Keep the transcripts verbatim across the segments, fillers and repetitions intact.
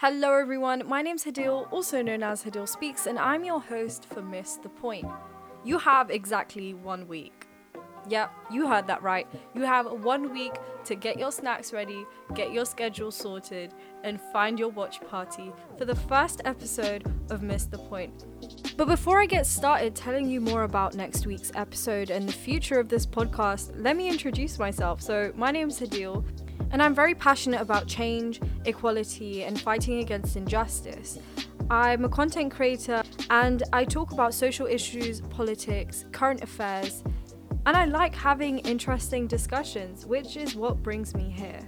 Hello everyone, my name's Hadil, also known as Hadil Speaks, and I'm your host for Miss the Point. You have exactly one week. Yep, you heard that right. You have one week to get your snacks ready, get your schedule sorted, and find your watch party for the first episode of Miss the Point. But before I get started telling you more about next week's episode and the future of this podcast, let me introduce myself. So my name's Hadil, and I'm very passionate about change, equality, and fighting against injustice. I'm a content creator and I talk about social issues, politics, current affairs, and I like having interesting discussions, which is what brings me here.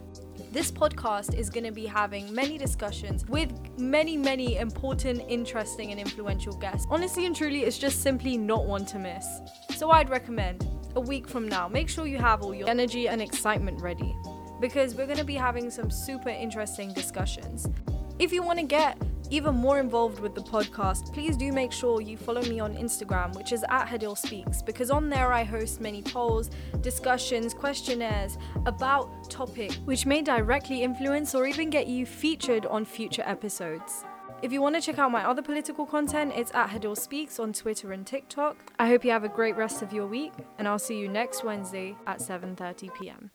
This podcast is going to be having many discussions with many, many important, interesting, and influential guests. Honestly and truly, it's just simply not one to miss. So I'd recommend a week from now, make sure you have all your energy and excitement ready, because we're going to be having some super interesting discussions. If you want to get even more involved with the podcast, please do make sure you follow me on Instagram, which is at Hadil Speaks, because on there I host many polls, discussions, questionnaires about topics which may directly influence or even get you featured on future episodes. If you want to check out my other political content, it's at Hadil Speaks on Twitter and TikTok. I hope you have a great rest of your week, and I'll see you next Wednesday at seven thirty p.m.